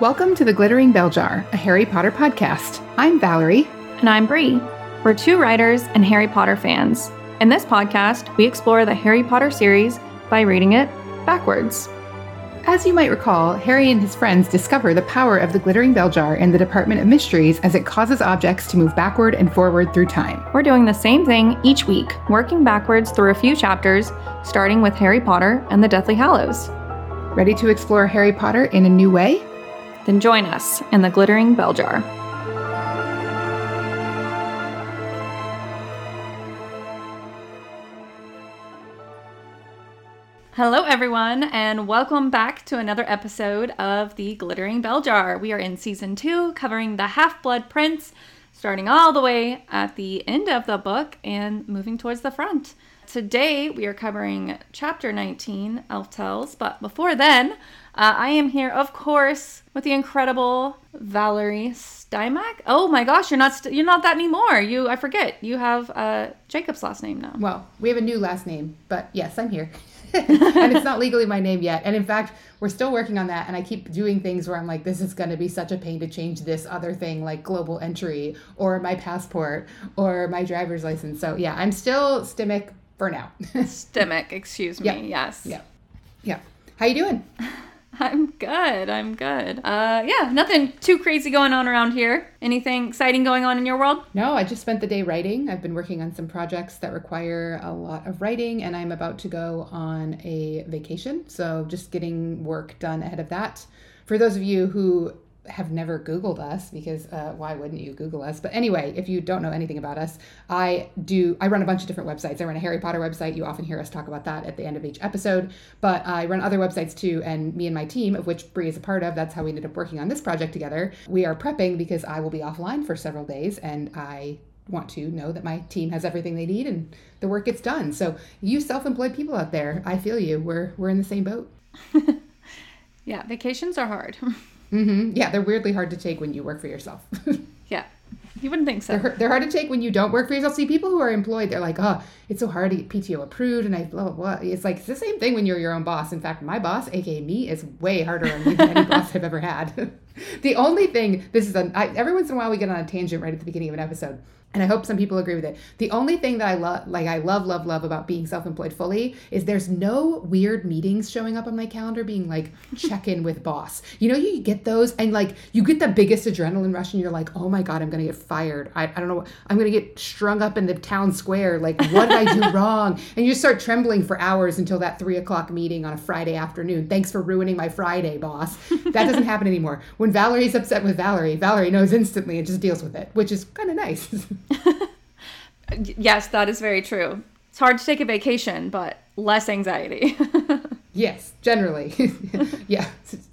Welcome to The Glittering Bell Jar, a Harry Potter podcast. I'm Valerie. And I'm Bree. We're two writers and Harry Potter fans. In this podcast, we explore the Harry Potter series by reading it backwards. As you might recall, Harry and his friends discover the power of the Glittering Bell Jar in the Department of Mysteries as it causes objects to move backward and forward through time. We're doing the same thing each week, working backwards through a few chapters, starting with Harry Potter and the Deathly Hallows. Ready to explore Harry Potter in a new way? Then join us in the Glittering Bell Jar. Hello, everyone, and welcome back to another episode of The Glittering Bell Jar. We are in Season 2, covering the Half-Blood Prince, starting all the way at the end of the book and moving towards the front. Today, we are covering Chapter 19, Elf Tales, but before then, I am here, of course, with the incredible Valerie Stymac. Oh my gosh, you're not that anymore. I forget. You have Jacob's last name now. Well, we have a new last name, but yes, I'm here. And it's not legally my name yet. And in fact, we're still working on that. And I keep doing things where I'm like, this is going to be such a pain to change this other thing like global entry or my passport or my driver's license. So yeah, I'm still Stymac for now. Stymac, excuse me. Yep. Yes. Yeah. How you doing? I'm good. Yeah, nothing too crazy going on around here. Anything exciting going on in your world? No, I just spent the day writing. I've been working on some projects that require a lot of writing, and I'm about to go on a vacation. So just getting work done ahead of that. For those of you who have never Googled us, because why wouldn't you Google us? But anyway, if you don't know anything about us, I run a bunch of different websites. I run a Harry Potter website. You often hear us talk about that at the end of each episode, but I run other websites too. And me and my team, of which Bree is a part of, that's how we ended up working on this project together. We are prepping because I will be offline for several days, and I want to know that my team has everything they need and the work gets done. So you self-employed people out there, I feel you. We're in the same boat. Yeah, vacations are hard. Mm-hmm. Yeah, they're weirdly hard to take when you work for yourself. Yeah, you wouldn't think so. They're hard to take when you don't work for yourself. See, people who are employed, they're like, oh, it's so hard to get PTO approved, and I blah, blah, blah. It's like, it's the same thing when you're your own boss. In fact, my boss, aka me, is way harder on me than any boss I've ever had. The only thing, every once in a while we get on a tangent right at the beginning of an episode, and I hope some people agree with it. The only thing that I love about being self-employed fully is there's no weird meetings showing up on my calendar being like, check in with boss. You know, you get those and like you get the biggest adrenaline rush and you're like, oh my God, I'm going to get fired. I don't know. I'm going to get strung up in the town square. Like, what did I do wrong? And you start trembling for hours until that 3:00 meeting on a Friday afternoon. Thanks for ruining my Friday, boss. That doesn't happen anymore. When Valerie's upset with Valerie, Valerie knows instantly and just deals with it, which is kind of nice. Yes, that is very true. It's hard to take a vacation, but less anxiety. Yes, generally. Yeah,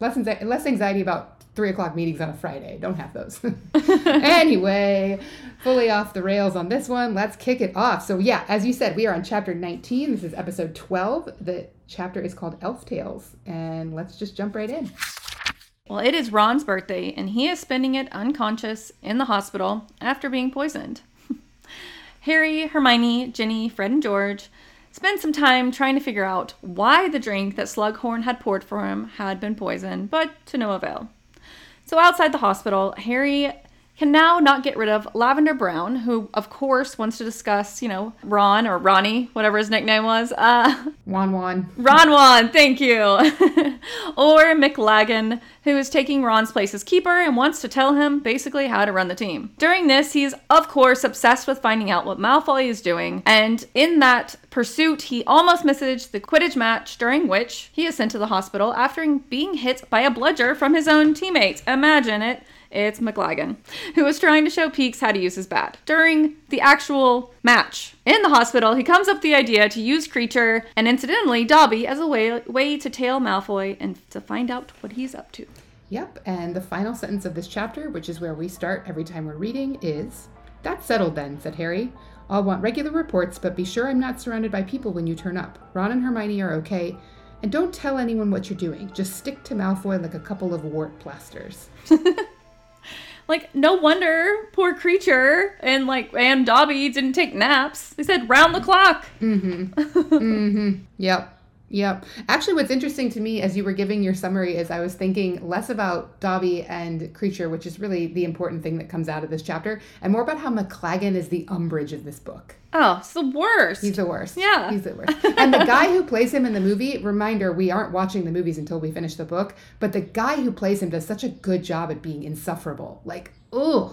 less anxiety about 3:00 meetings on a Friday. Don't have those. Anyway, fully off the rails on this one. Let's kick it off. So yeah, as you said, we are on Chapter 19. This is Episode 12. The chapter is called Elf Tales, and let's just jump right in. Well, it is Ron's birthday, and he is spending it unconscious in the hospital after being poisoned. Harry, Hermione, Ginny, Fred, and George spend some time trying to figure out why the drink that Slughorn had poured for him had been poisoned, but to no avail. So outside the hospital, Harry can now not get rid of Lavender Brown, who, of course, wants to discuss, you know, Ron or Ronnie, whatever his nickname was. Ron Wan, thank you. Or McLagan, who is taking Ron's place as keeper and wants to tell him basically how to run the team. During this, he's, of course, obsessed with finding out what Malfoy is doing. And in that pursuit, he almost misses the Quidditch match, during which he is sent to the hospital after being hit by a bludger from his own teammates. Imagine it. It's McLagan, who was trying to show Peeks how to use his bat. During the actual match in the hospital, he comes up with the idea to use Creature and, incidentally, Dobby as a way to tail Malfoy and to find out what he's up to. Yep, and the final sentence of this chapter, which is where we start every time we're reading, is, "That's settled then," said Harry. "I'll want regular reports, but be sure I'm not surrounded by people when you turn up. Ron and Hermione are okay. And don't tell anyone what you're doing. Just stick to Malfoy like a couple of wart plasters." Like, no wonder poor Creature and Dobby didn't take naps. They said round the clock. Mm-hmm. Mm-hmm. Yep. Yep. Actually, what's interesting to me as you were giving your summary is I was thinking less about Dobby and Creature, which is really the important thing that comes out of this chapter, and more about how McLagan is the Umbridge of this book. Oh, it's the worst. He's the worst. Yeah. He's the worst. And the guy who plays him in the movie, reminder, we aren't watching the movies until we finish the book, but the guy who plays him does such a good job at being insufferable. Like, ooh,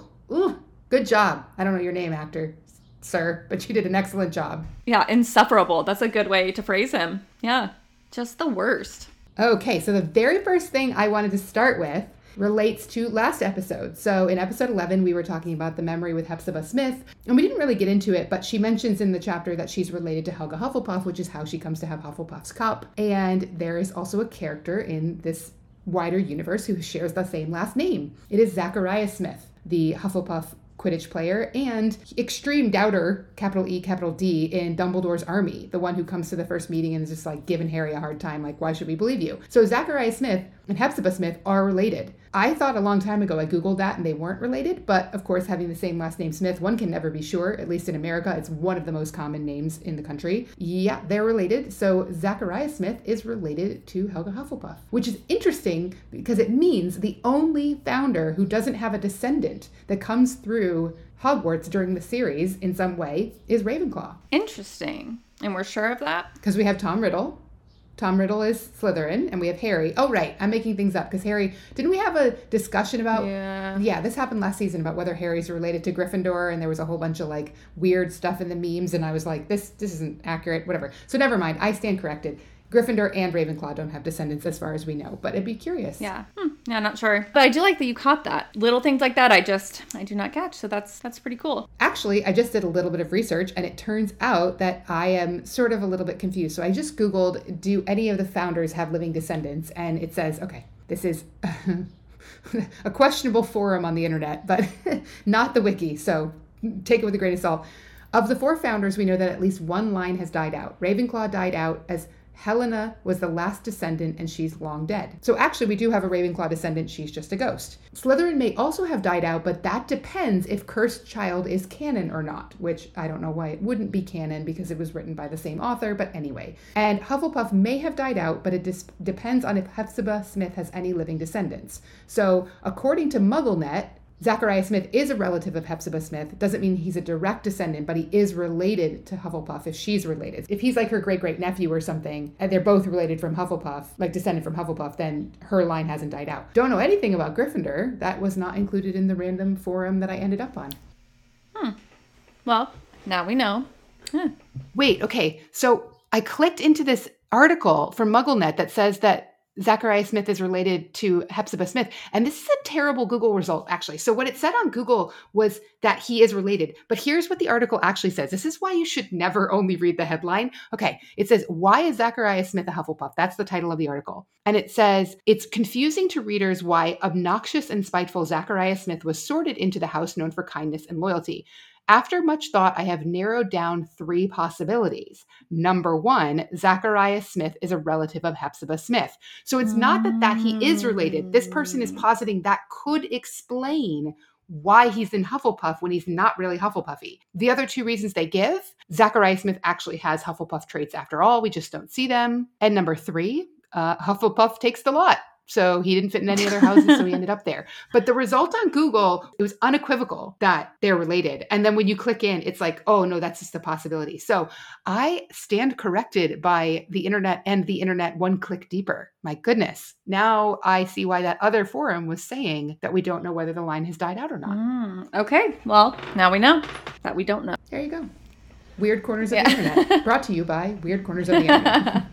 good job. I don't know your name, actor, sir, but you did an excellent job. Yeah, insufferable. That's a good way to phrase him. Yeah, just the worst. Okay, so the very first thing I wanted to start with relates to last episode. So in episode 11, we were talking about the memory with Hepzibah Smith, and we didn't really get into it, but she mentions in the chapter that she's related to Helga Hufflepuff, which is how she comes to have Hufflepuff's cup. And there is also a character in this wider universe who shares the same last name. It is Zachariah Smith, the Hufflepuff Quidditch player and extreme doubter, capital E, capital D, in Dumbledore's army, the one who comes to the first meeting and is just like giving Harry a hard time, like, why should we believe you? So Zachariah Smith and Hepzibah Smith are related. I thought a long time ago, I Googled that and they weren't related, but of course, having the same last name Smith, one can never be sure, at least in America, it's one of the most common names in the country. Yeah, they're related. So Zachariah Smith is related to Helga Hufflepuff, which is interesting because it means the only founder who doesn't have a descendant that comes through Hogwarts during the series in some way is Ravenclaw. Interesting. And we're sure of that? Because we have Tom Riddle. Tom Riddle is Slytherin, and we have Harry. Oh, right. I'm making things up because Harry... Didn't we have a discussion about... Yeah, this happened last season about whether Harry's related to Gryffindor, and there was a whole bunch of, like, weird stuff in the memes, and I was like, this isn't accurate, whatever. So never mind. I stand corrected. Gryffindor and Ravenclaw don't have descendants as far as we know, but it'd be curious. Yeah. Yeah, not sure. But I do like that you caught that. Little things like that I do not catch, so that's pretty cool. Actually, I just did a little bit of research, and it turns out that I am sort of a little bit confused. So I just Googled, do any of the founders have living descendants? And it says, okay, this is a questionable forum on the internet, but not the wiki, so take it with a grain of salt. Of the four founders, we know that at least one line has died out. Ravenclaw died out as Helena was the last descendant, and she's long dead. So actually, we do have a Ravenclaw descendant. She's just a ghost. Slytherin may also have died out, but that depends if Cursed Child is canon or not, which I don't know why it wouldn't be canon because it was written by the same author, but anyway. And Hufflepuff may have died out, but it depends on if Hepzibah Smith has any living descendants. So according to MuggleNet, Zachariah Smith is a relative of Hepzibah Smith. Doesn't mean he's a direct descendant, but he is related to Hufflepuff if she's related. If he's like her great-great-nephew or something, and they're both related from Hufflepuff, like descended from Hufflepuff, then her line hasn't died out. Don't know anything about Gryffindor. That was not included in the random forum that I ended up on. Well, now we know. Wait, okay. So I clicked into this article from MuggleNet that says that Zachariah Smith is related to Hepzibah Smith. And this is a terrible Google result, actually. So what it said on Google was that he is related. But here's what the article actually says. This is why you should never only read the headline. Okay, it says, why is Zachariah Smith a Hufflepuff? That's the title of the article. And it says, it's confusing to readers why obnoxious and spiteful Zachariah Smith was sorted into the house known for kindness and loyalty. After much thought, I have narrowed down three possibilities. Number one, Zachariah Smith is a relative of Hepzibah Smith. So it's not that he is related. This person is positing that could explain why he's in Hufflepuff when he's not really Hufflepuffy. The other two reasons they give, Zachariah Smith actually has Hufflepuff traits after all. We just don't see them. And number three, Hufflepuff takes the lot. So he didn't fit in any other houses, so he ended up there. But the result on Google, it was unequivocal that they're related. And then when you click in, it's like, oh, no, that's just a possibility. So I stand corrected by the internet and the internet one click deeper. My goodness. Now I see why that other forum was saying that we don't know whether the line has died out or not. Okay. Well, now we know that we don't know. There you go. Weird Corners of the Internet. Brought to you by Weird Corners of the Internet.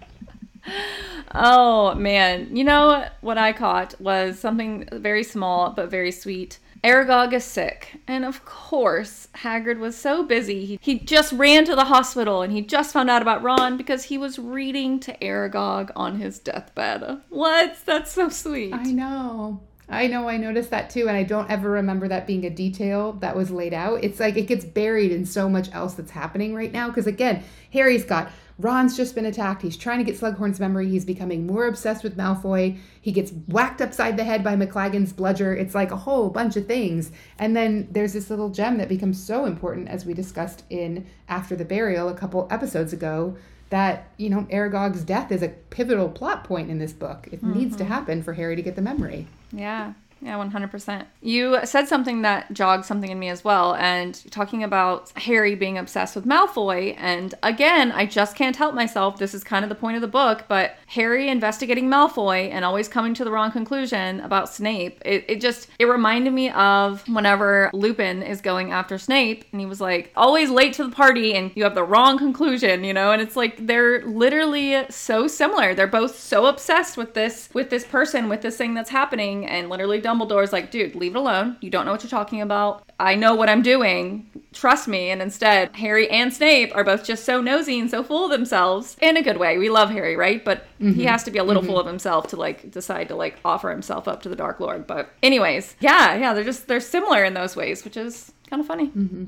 Oh, man. You know, what I caught was something very small but very sweet. Aragog is sick. And of course, Hagrid was so busy. He just ran to the hospital and he just found out about Ron because he was reading to Aragog on his deathbed. What? That's so sweet. I know. I noticed that too, and I don't ever remember that being a detail that was laid out. It's like it gets buried in so much else that's happening right now because, again, Harry's got... Ron's just been attacked. He's trying to get Slughorn's memory. He's becoming more obsessed with Malfoy. He gets whacked upside the head by McLagan's bludger. It's like a whole bunch of things. And then there's this little gem that becomes so important, as we discussed in After the Burial a couple episodes ago, that, you know, Aragog's death is a pivotal plot point in this book. It needs to happen for Harry to get the memory. Yeah. Yeah, 100%. You said something that jogged something in me as well, and talking about Harry being obsessed with Malfoy, and again, I just can't help myself. This is kind of the point of the book, but Harry investigating Malfoy and always coming to the wrong conclusion about Snape. It reminded me of whenever Lupin is going after Snape, and he was like, always late to the party, and you have the wrong conclusion, you know? And it's like, they're literally so similar. They're both so obsessed with this person, with this thing that's happening, and literally don't Dumbledore's like, dude, leave it alone. You don't know what you're talking about. I know what I'm doing. Trust me. And instead, Harry and Snape are both just so nosy and so full of themselves in a good way. We love Harry, right? But he has to be a little full of himself to like decide to like offer himself up to the Dark Lord. But anyways, yeah, they're similar in those ways, which is kind of funny. Mm-hmm.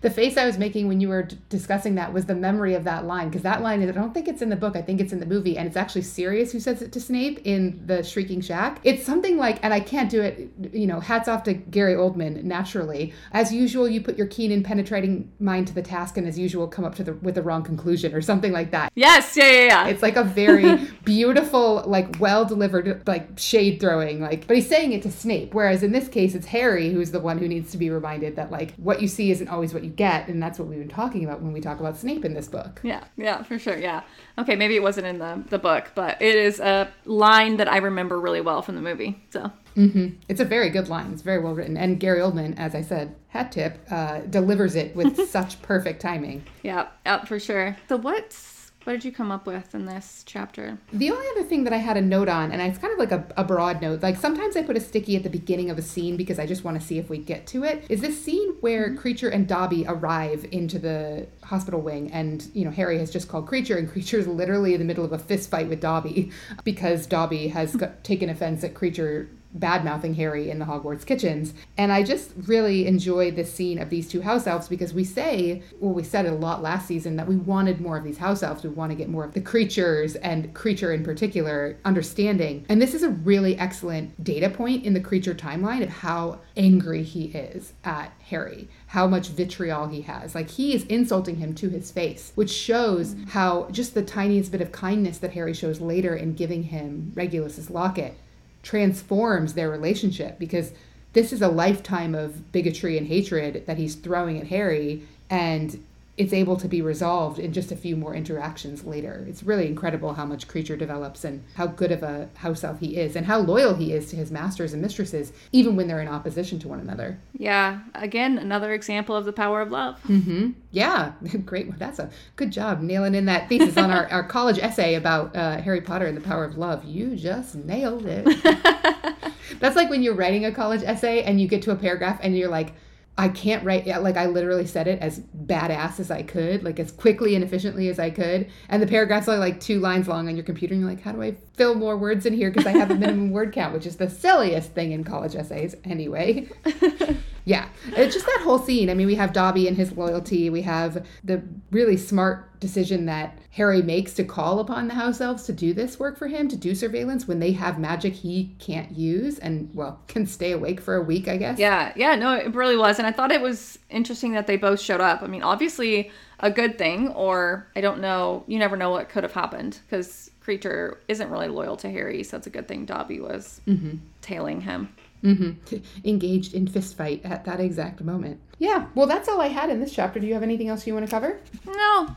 The face I was making when you were discussing that was the memory of that line, because that line is, I don't think it's in the book, I think it's in the movie, and it's actually Sirius who says it to Snape in The Shrieking Shack. It's something like, and I can't do it, you know, hats off to Gary Oldman, naturally. As usual, you put your keen and penetrating mind to the task, and as usual, come up with the wrong conclusion, or something like that. Yes, yeah. It's like a very beautiful, like well-delivered, like shade throwing, like, but he's saying it to Snape, whereas in this case, it's Harry who's the one who needs to be reminded that like, what you see isn't always what you get, and that's what we've been talking about when we talk about Snape in this book. Yeah, for sure. Yeah. Okay, maybe it wasn't in the book, but it is a line that I remember really well from the movie. So it's a very good line. It's very well written, and Gary Oldman, as I said, hat tip, delivers it with such perfect timing. Yeah, for sure. So what did you come up with in this chapter? The only other thing that I had a note on, and it's kind of like a broad note, like sometimes I put a sticky at the beginning of a scene because I just want to see if we get to it, is this scene where Creature and Dobby arrive into the hospital wing, and, you know, Harry has just called Creature, and Creature's literally in the middle of a fist fight with Dobby because Dobby has taken offense at Creature bad-mouthing Harry in the Hogwarts kitchens. And I just really enjoy this scene of these two house elves, because we said it a lot last season that we wanted more of these house elves. We want to get more of the creatures, and Creature in particular, understanding. And this is a really excellent data point in the Creature timeline of how angry he is at Harry, how much vitriol he has. Like, he is insulting him to his face, which shows how just the tiniest bit of kindness that Harry shows later in giving him Regulus's locket transforms their relationship, because this is a lifetime of bigotry and hatred that he's throwing at Harry, and it's able to be resolved in just a few more interactions later. It's really incredible how much Creature develops and how good of a house elf he is, and how loyal he is to his masters and mistresses, even when they're in opposition to one another. Yeah. Again, another example of the power of love. Yeah. Great one. That's a good job nailing in that thesis on our college essay about Harry Potter and the power of love. You just nailed it. That's like when you're writing a college essay and you get to a paragraph and you're like, I can't write, like I literally said it as badass as I could, like as quickly and efficiently as I could. And the paragraph's only like 2 lines long on your computer, and you're like, how do I fill more words in here? Because I have a minimum word count, which is the silliest thing in college essays anyway. Yeah, it's just that whole scene. I mean, we have Dobby and his loyalty. We have the really smart decision that Harry makes to call upon the house elves to do this work for him, to do surveillance when they have magic he can't use and, well, can stay awake for a week, I guess. Yeah, no, it really was. And I thought it was interesting that they both showed up. I mean, obviously a good thing, or I don't know, you never know what could have happened, because Creature isn't really loyal to Harry, so it's a good thing Dobby was tailing him. Engaged in fist fight at that exact moment. Yeah, well, that's all I had in this chapter. Do you have anything else you want to cover? No,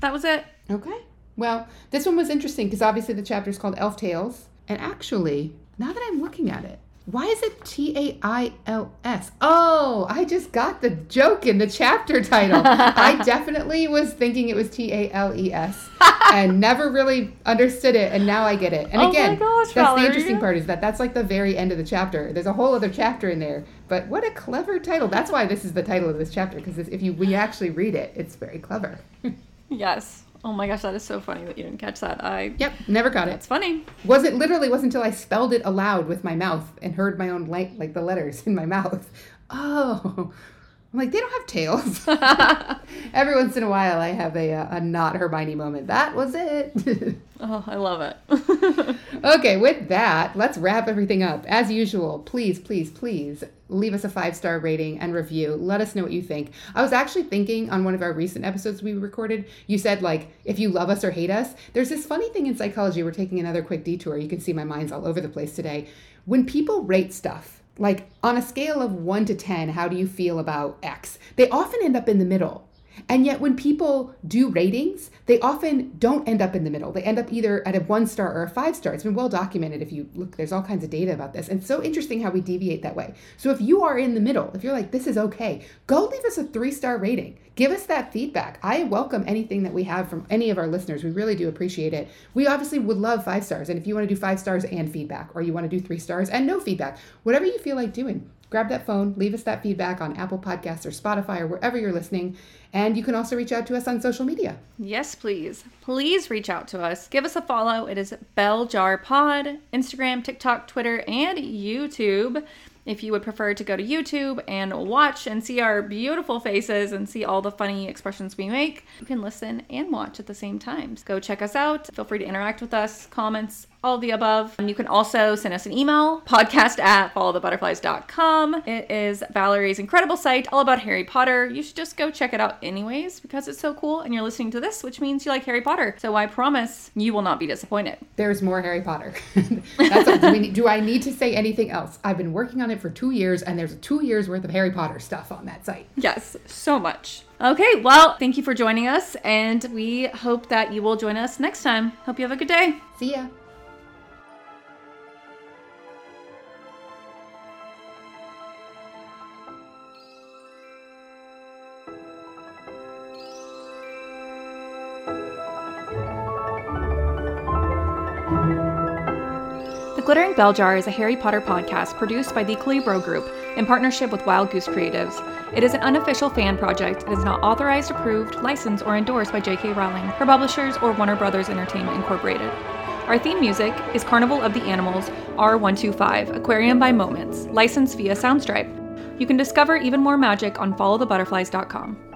that was it. Okay. Well, this one was interesting because obviously the chapter is called Elf Tales. And actually, now that I'm looking at it, why is it T-A-I-L-S? Oh, I just got the joke in the chapter title. I definitely was thinking it was T-A-L-E-S and never really understood it, and now I get it. And again, my gosh, that's Valerie. The interesting part is that that's like the very end of the chapter. There's a whole other chapter in there, but what a clever title. That's why this is the title of this chapter, because when you actually read it, it's very clever. Yes. Oh my gosh, that is so funny that you didn't catch that. Yep, never got it. It's funny. It literally wasn't until I spelled it aloud with my mouth and heard my own like the letters in my mouth. Oh, I'm like, they don't have tails. Every once in a while, I have a not Hermione moment. That was it. Oh, I love it. Okay, with that, let's wrap everything up. As usual, please, please, please leave us a 5-star rating and review. Let us know what you think. I was actually thinking on one of our recent episodes we recorded, you said, like, if you love us or hate us, there's this funny thing in psychology. We're taking another quick detour. You can see my mind's all over the place today. When people rate stuff, like on a scale of 1 to 10, how do you feel about X? They often end up in the middle. And yet when people do ratings, they often don't end up in the middle. They end up either at a 1-star or a 5-star. It's been well documented. If you look, there's all kinds of data about this. And it's so interesting how we deviate that way. So if you are in the middle, if you're like, this is okay, go leave us a 3-star rating. Give us that feedback. I welcome anything that we have from any of our listeners. We really do appreciate it. We obviously would love 5 stars. And if you want to do 5 stars and feedback, or you want to do 3 stars and no feedback, whatever you feel like doing, grab that phone, leave us that feedback on Apple Podcasts or Spotify or wherever you're listening. And you can also reach out to us on social media. Yes, please. Please reach out to us. Give us a follow. It is Bell Jar Pod, Instagram, TikTok, Twitter, and YouTube. If you would prefer to go to YouTube and watch and see our beautiful faces and see all the funny expressions we make, you can listen and watch at the same time. So go check us out. Feel free to interact with us, comments, all the above. And you can also send us an email, podcast@followthebutterflies.com. It is Valerie's incredible site, all about Harry Potter. You should just go check it out anyways, because it's so cool and you're listening to this, which means you like Harry Potter. So I promise you will not be disappointed. There's more Harry Potter. That's all. Do I need to say anything else? I've been working on it for 2 years, and there's 2 years worth of Harry Potter stuff on that site. Yes, so much. Okay, well, thank you for joining us, and we hope that you will join us next time. Hope you have a good day. See ya. The Glittering Bell Jar is a Harry Potter podcast produced by the Calibro Group in partnership with Wild Goose Creatives. It is an unofficial fan project and is not authorized, approved, licensed, or endorsed by J.K. Rowling, her publishers, or Warner Brothers Entertainment Incorporated. Our theme music is Carnival of the Animals R125, Aquarium by Moments, licensed via Soundstripe. You can discover even more magic on followthebutterflies.com.